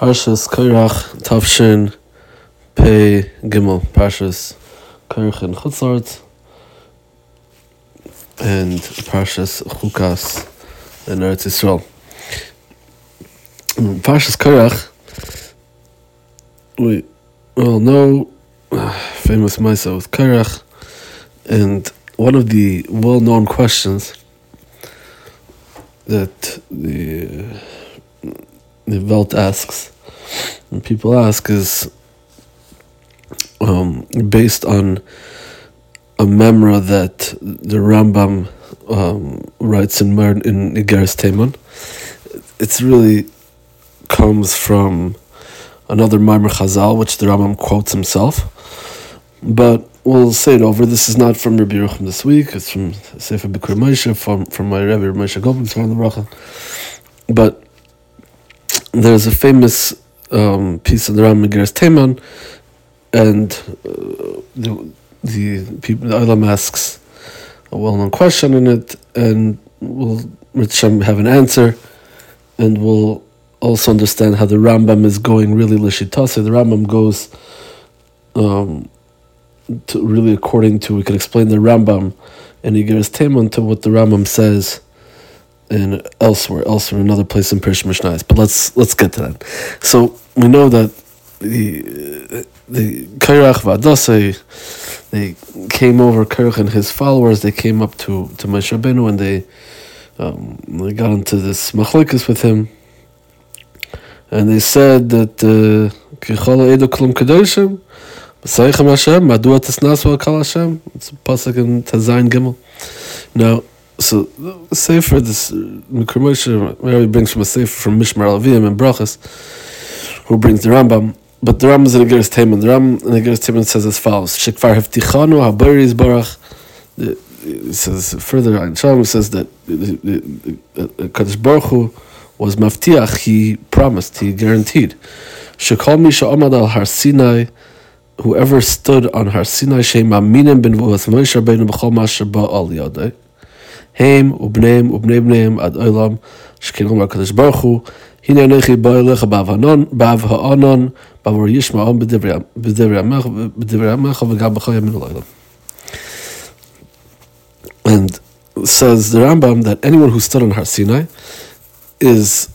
Parshas Korach Tavshin Pei Gimel. Parshas Korach in Chutzlart and Parshas Chukas in Eretz Yisrael. Parshas Korach, we all know famous Maisa with Korach, and one of the well-known questions that the Welt asks, and people ask, is based on a memra that the Rambam writes in Iggeres Teiman. It's really comes from another Ma'amar Chazal, which the Rambam quotes himself. But we'll say it over. This is not from Rabbi Yeruchim this week. It's from Sefer Bikur Moshe, from my Rabbi Moshe Goldman's from the Bracha. But there's a famous piece of the Rambam Iggeres Teiman, and the Olam asks a well-known question in it, and we'll have an answer, and we'll also understand how the Rambam is going really l'shitase. The Rambam goes to really according to, we could explain the Rambam and Iggeres Teiman to what the Rambam says and elsewhere, another place in Peirush Mishnayos. But let's get to that. So we know that the Korach Vadasei, they came over, Korach and his followers, they came up to Moshe Rabbeinu, and they got into this machlokas with him, and they said that Kichol Edo Klum Kedoshim, B'Seichem Hashem, Madua Tisnaswa Kal Hashem. It's a pasuk in Tazayin Gimel. Now, so Sefer, this Mikra Moshe, Mary brings from a Sefer from Mishmar Alevim and Brachas, who brings the Rambam, but the Rambam is in Iggeres Teiman. The Rambam in Iggeres Teiman says as follows: Shekvar Hevtichanu Haboris Barach. It says further on, Shalom says that Kadosh Baruch Hu was maftiach. He promised. He guaranteed. Shekol Misha Amad Al Har Sinai. Whoever stood on Har Sinai, Shema Minim Ben Vuas Moshe Rabbeinu B'Chol Ma Sheba Al Yadai. Heim Ubneim Ubnei Bneim Ad Olam Shekilom HaKadosh Baruch Hu Hine Anechi Bo Elecha B'Av Ha'anon B'Avor Yishma'am B'Divrei Amecha V'Gam B'Chol Yamin Olam. And says the Rambam that anyone who stood on Har Sinai is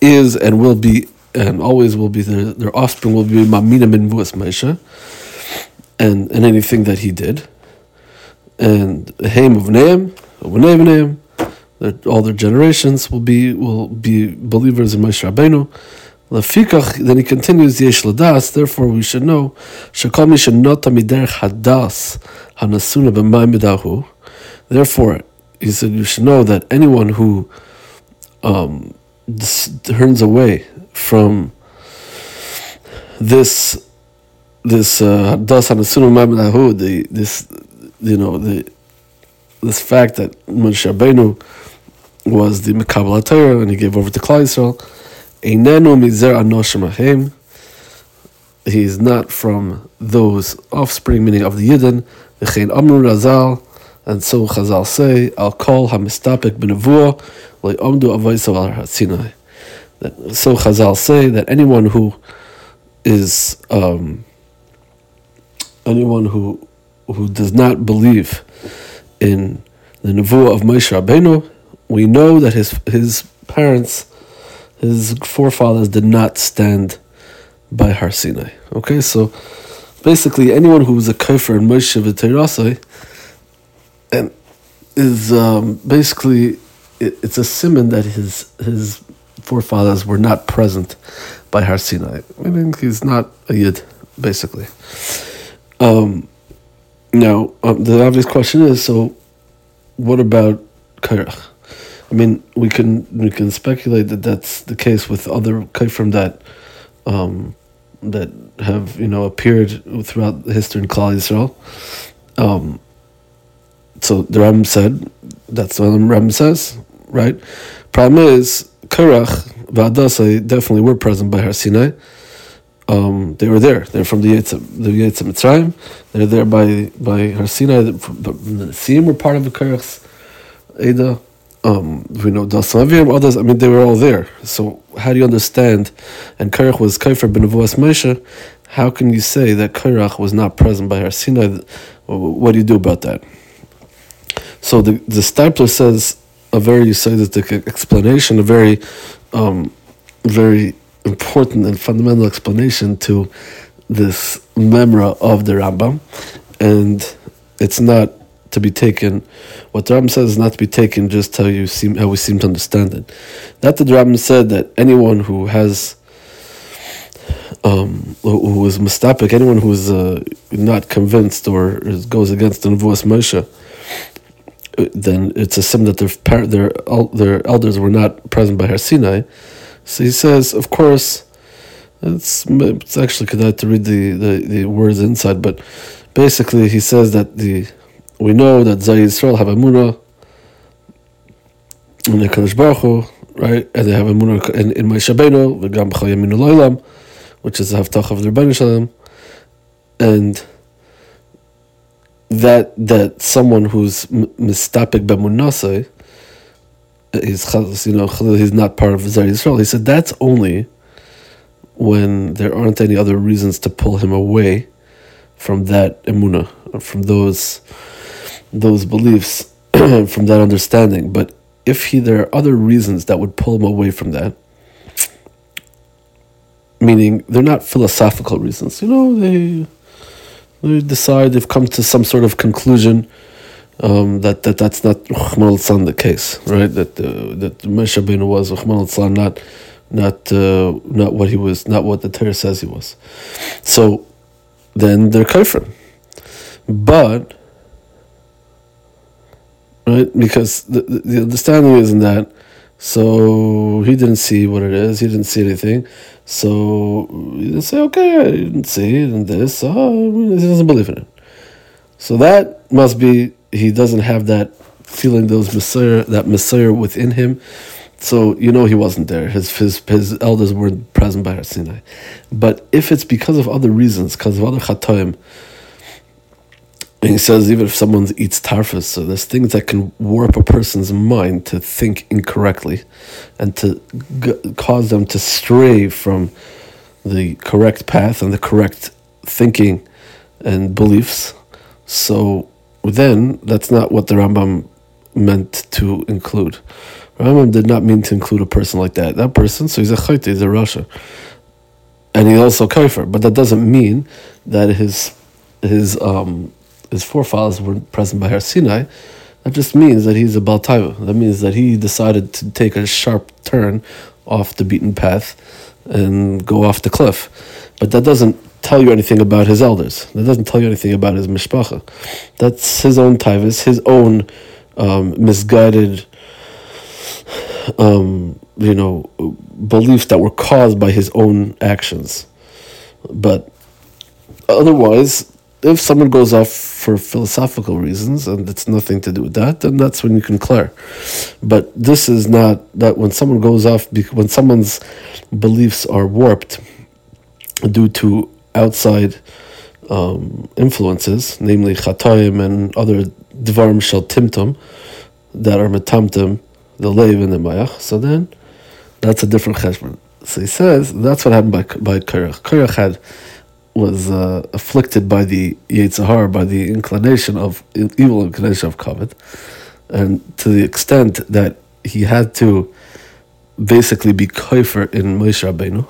and will be and always will be their offspring will be Mamina min Vuas Moshe and anything that he did. And Haim of Neim, Ubnei Bneim, all their generations will be believers in Moshe Rabbeinu. Lefikach, then he continues, Yesh Ladas, therefore we should know, Shekol Misha Nota Miderech Hadas Hanasuna B'Mayim B'Dahu. Therefore, he said, you should know that anyone who turns away from this Hadas Hanasuna B'Mayim B'Dahu, this fact that Moshe Rabbeinu was the Mekabli HaTorah and he gave over to Klal Yisrael, Einenu mizer anoshim hahem. He is not from those offspring, meaning of the Yidden. V'chein amru Chazal, and so Chazal say, Al kol hamistapek b'nevuah le'omdu avaysav al Har Sinai. So Chazal say that anyone who is anyone who does not believe in the Nevuah of Moshe Rabbeinu, we know that his parents, his forefathers, did not stand by Har Sinai. Okay, so basically anyone who was a kafir in Moshe V'Teirasai and is basically it's a simon that his forefathers were not present by Har Sinai. Meaning he's not a Yid, basically. Now, the obvious question is, so what about Korach? I mean, we can speculate that that's the case with other Kofrim that have appeared throughout the history in Klal Yisrael. So the Rambam said that's what the Rambam says, right? Problem is Korach Vadasai definitely were present by Har Sinai. They were there. They're from the Yetzias Mitzrayim. They're there by Har Sinai. The Nesim were part of the Korach's Eda. We know Dasan v'Aviram, others, I mean, they were all there. So how do you understand, and Korach was Kaifer b'nevuas Moshe, how can you say that Korach was not present by Har Sinai? What do you do about that? So the Steipler says a very Yisraelitic explanation, a very, very important and fundamental explanation to this memra of the Rambam, and it's not to be taken. What the Rambam says is not to be taken just how we seem to understand it. Not that the Rambam said that anyone who has who is mustapik, anyone who is not convinced or goes against the Nevuas Moshe, then it's assumed that their elders were not present by Har Sinai. So he says, of course, it's actually could I have to read the words inside, but basically he says that we know that Zay Yisrael have Amunah in the Kadosh Baruch Hu, right? And they have Amunah in Moshe Rabbeinu, v'gam b'chol yamin u'lolam, which is the Haftach of the Rebbeinu Shalom, and that someone who's mistapik b'munasei, he's not part of Eretz Yisrael. He said that's only when there aren't any other reasons to pull him away from that emunah, from those beliefs, from that understanding. But if there are other reasons that would pull him away from that, meaning they're not philosophical reasons, they decide they've come to some sort of conclusion. That's not Chachma Litzlan the case, right? That Moshe Rabbeinu was Chachma Litzlan, not what he was, not what the Torah says he was. So then they're kafir, but right, because the understanding isn't that. So he didn't see what it is. He didn't see anything. So he didn't say, okay, I didn't see it and this. He doesn't believe in it. So that must be. He doesn't have that feeling, that Messiah within him. So he wasn't there. His elders weren't present by Har Sinai. But if it's because of other reasons, because of other chatoim, and he says even if someone eats tarfus, so there's things that can warp a person's mind to think incorrectly and to cause them to stray from the correct path and the correct thinking and beliefs. So then that's not what the Rambam meant to include. Rambam did not mean to include a person like that. That person, so he's a chayte, he's a rasha, and he's also kafir. But that doesn't mean that his forefathers weren't present by Har Sinai. That just means that he's a Baal Taiva. That means that he decided to take a sharp turn off the beaten path and go off the cliff. But that doesn't tell you anything about his elders. That doesn't tell you anything about his mishpacha. That's his own taivas, his own misguided, beliefs that were caused by his own actions. But otherwise, if someone goes off for philosophical reasons and it's nothing to do with that, then that's when you can clear. But this is not that when someone goes off, when someone's beliefs are warped due to outside influences, namely chatoim and other dvarim shel timtum that are metamtim, the leiv and the mayach. So then, that's a different cheshbon. So he says that's what happened by Korach. Korach was afflicted by the Yitzhar, by the evil inclination of Kavod, and to the extent that he had to basically be kaifer in Moshe Rabbeinu,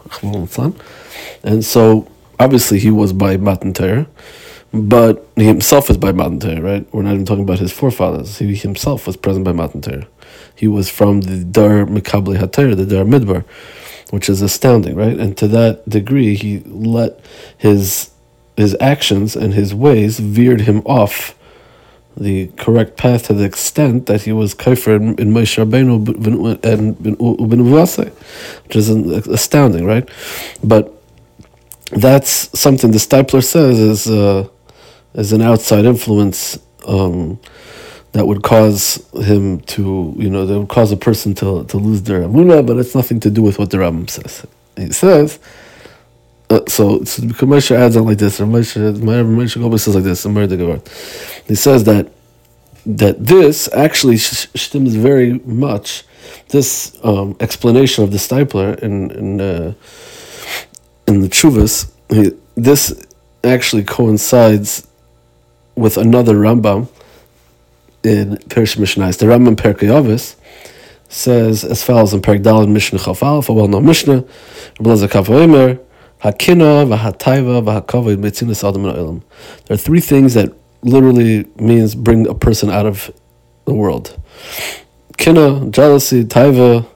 and so obviously he was by Matan Torah, but he himself was by Matan Torah, right? We're not even talking about his forefathers. He himself was present by Matan Torah. He was from the Dor Mekabli HaTorah, the Dor Midbar, which is astounding, right? And to that degree, he let his actions and his ways veered him off the correct path to the extent that he was kaifer in Moshe Rabbeinu and Ubin, which is astounding, right? But that's something the Steipler says is an outside influence that would cause him to, that would cause a person to lose their emunah, but it's nothing to do with what the Rambam says. He says, so because Moshe adds on like this, or Moshe Goldberg says like this, he says that that this actually stems very much, this explanation of the Steipler in the Tshuvas, this actually coincides with another Rambam in Peirush Mishnayos. The Rambam Pirkei Avos says as follows in Perek Daled Mishnah Chafal, a well-known Mishnah, Blazer Hakinah, v'hataiva, v'hakavod, mitzinas adam ha'olam. There are three things that literally means bring a person out of the world. Kinah, jealousy, taiva,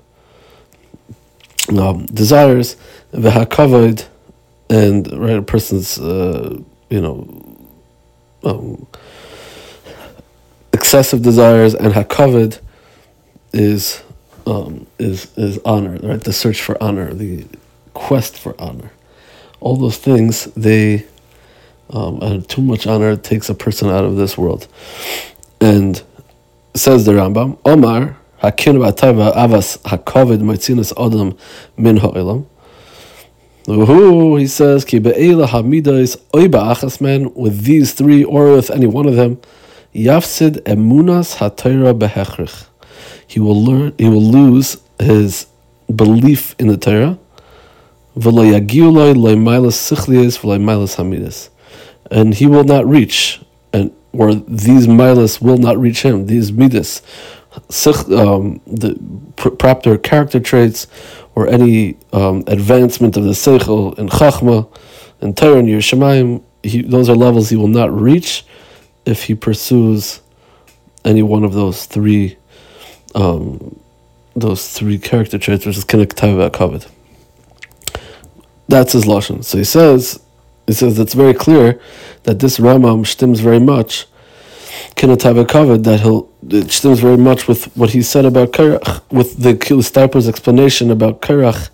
desires, v'hakavod, and right, a person's excessive desires, and hakavod is honor, right? The search for honor, the quest for honor. All those things, they too much honor takes a person out of this world. And says the Rambam, Omar, Hakin Bataiva Avas Hakovid Maitzinas Adam Min Ha'ilam. He says, Ki Be'ela Hamida is Oiba Achasman, with these three or with any one of them, Yafsid Emunas HaTorah Behechrich. He will lose his belief in the Torah. And he will not reach, or these milas will not reach him. These midas, the proper character traits, or any advancement of the Seichel and Chachma and Torah and Yiras Shamaim, those are levels he will not reach if he pursues any one of those three character traits, which is kinah, ta'avah, kavod. That's his lashon. So he says it's very clear that this Rambam stems very much, kinah ta'avah kavod, it stems very much with what he said about Korach, with the Steipler's explanation about Korach,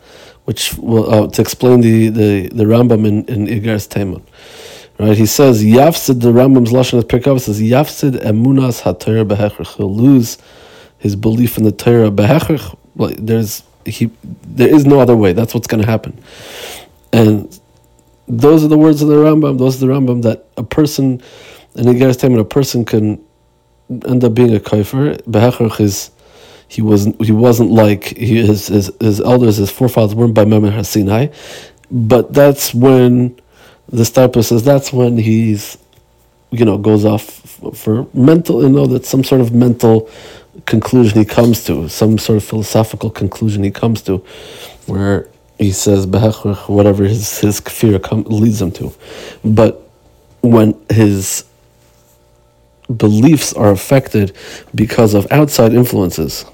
which will to explain the Rambam in Iggeres Teiman. Right? He says yafsid, the Rambam's lashon of Pirkei Avos says yafsid emunas haTorah behechrich. He'll lose his belief in the Torah behechrich. Like there is no other way. That's what's going to happen. And those are the words of the Rambam. Those are the Rambam that a person, in Iggeres Teiman, a person can end up being a kafir. Behechrich is he wasn't like his elders, his forefathers weren't by Ma'amar Chazal. But that's when the Steipler says that's when he's goes off for mental. That's some sort of mental conclusion he comes to, some sort of philosophical conclusion he comes to, where he says behechrich, whatever his kafir leads him to. But when his beliefs are affected because of outside influences,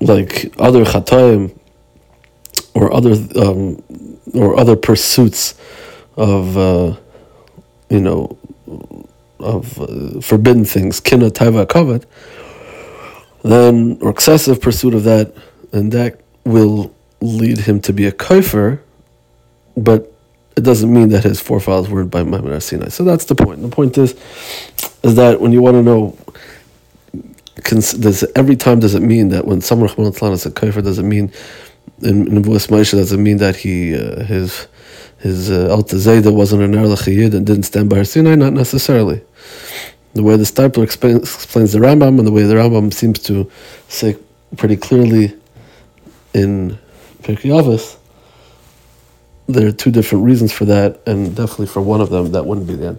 like other chatoim or other pursuits of forbidden things, kinah, ta'avah, kavod, then, or excessive pursuit of that, and that will lead him to be a kafir, but it doesn't mean that his forefathers were by Ma'amar Chazal. So that's the point. The point is that when you want to know, every time does it mean that when someone is a kafir, does it mean in Nevuah Moshe, does it mean that he his Alter Zayda wasn't an Erlach Yid and didn't stand by Har Sinai? Not necessarily. The way the Steipler explains the Rambam, and the way the Rambam seems to say pretty clearly in Pirkei Avos, there are two different reasons for that, and definitely for one of them, that wouldn't be the answer.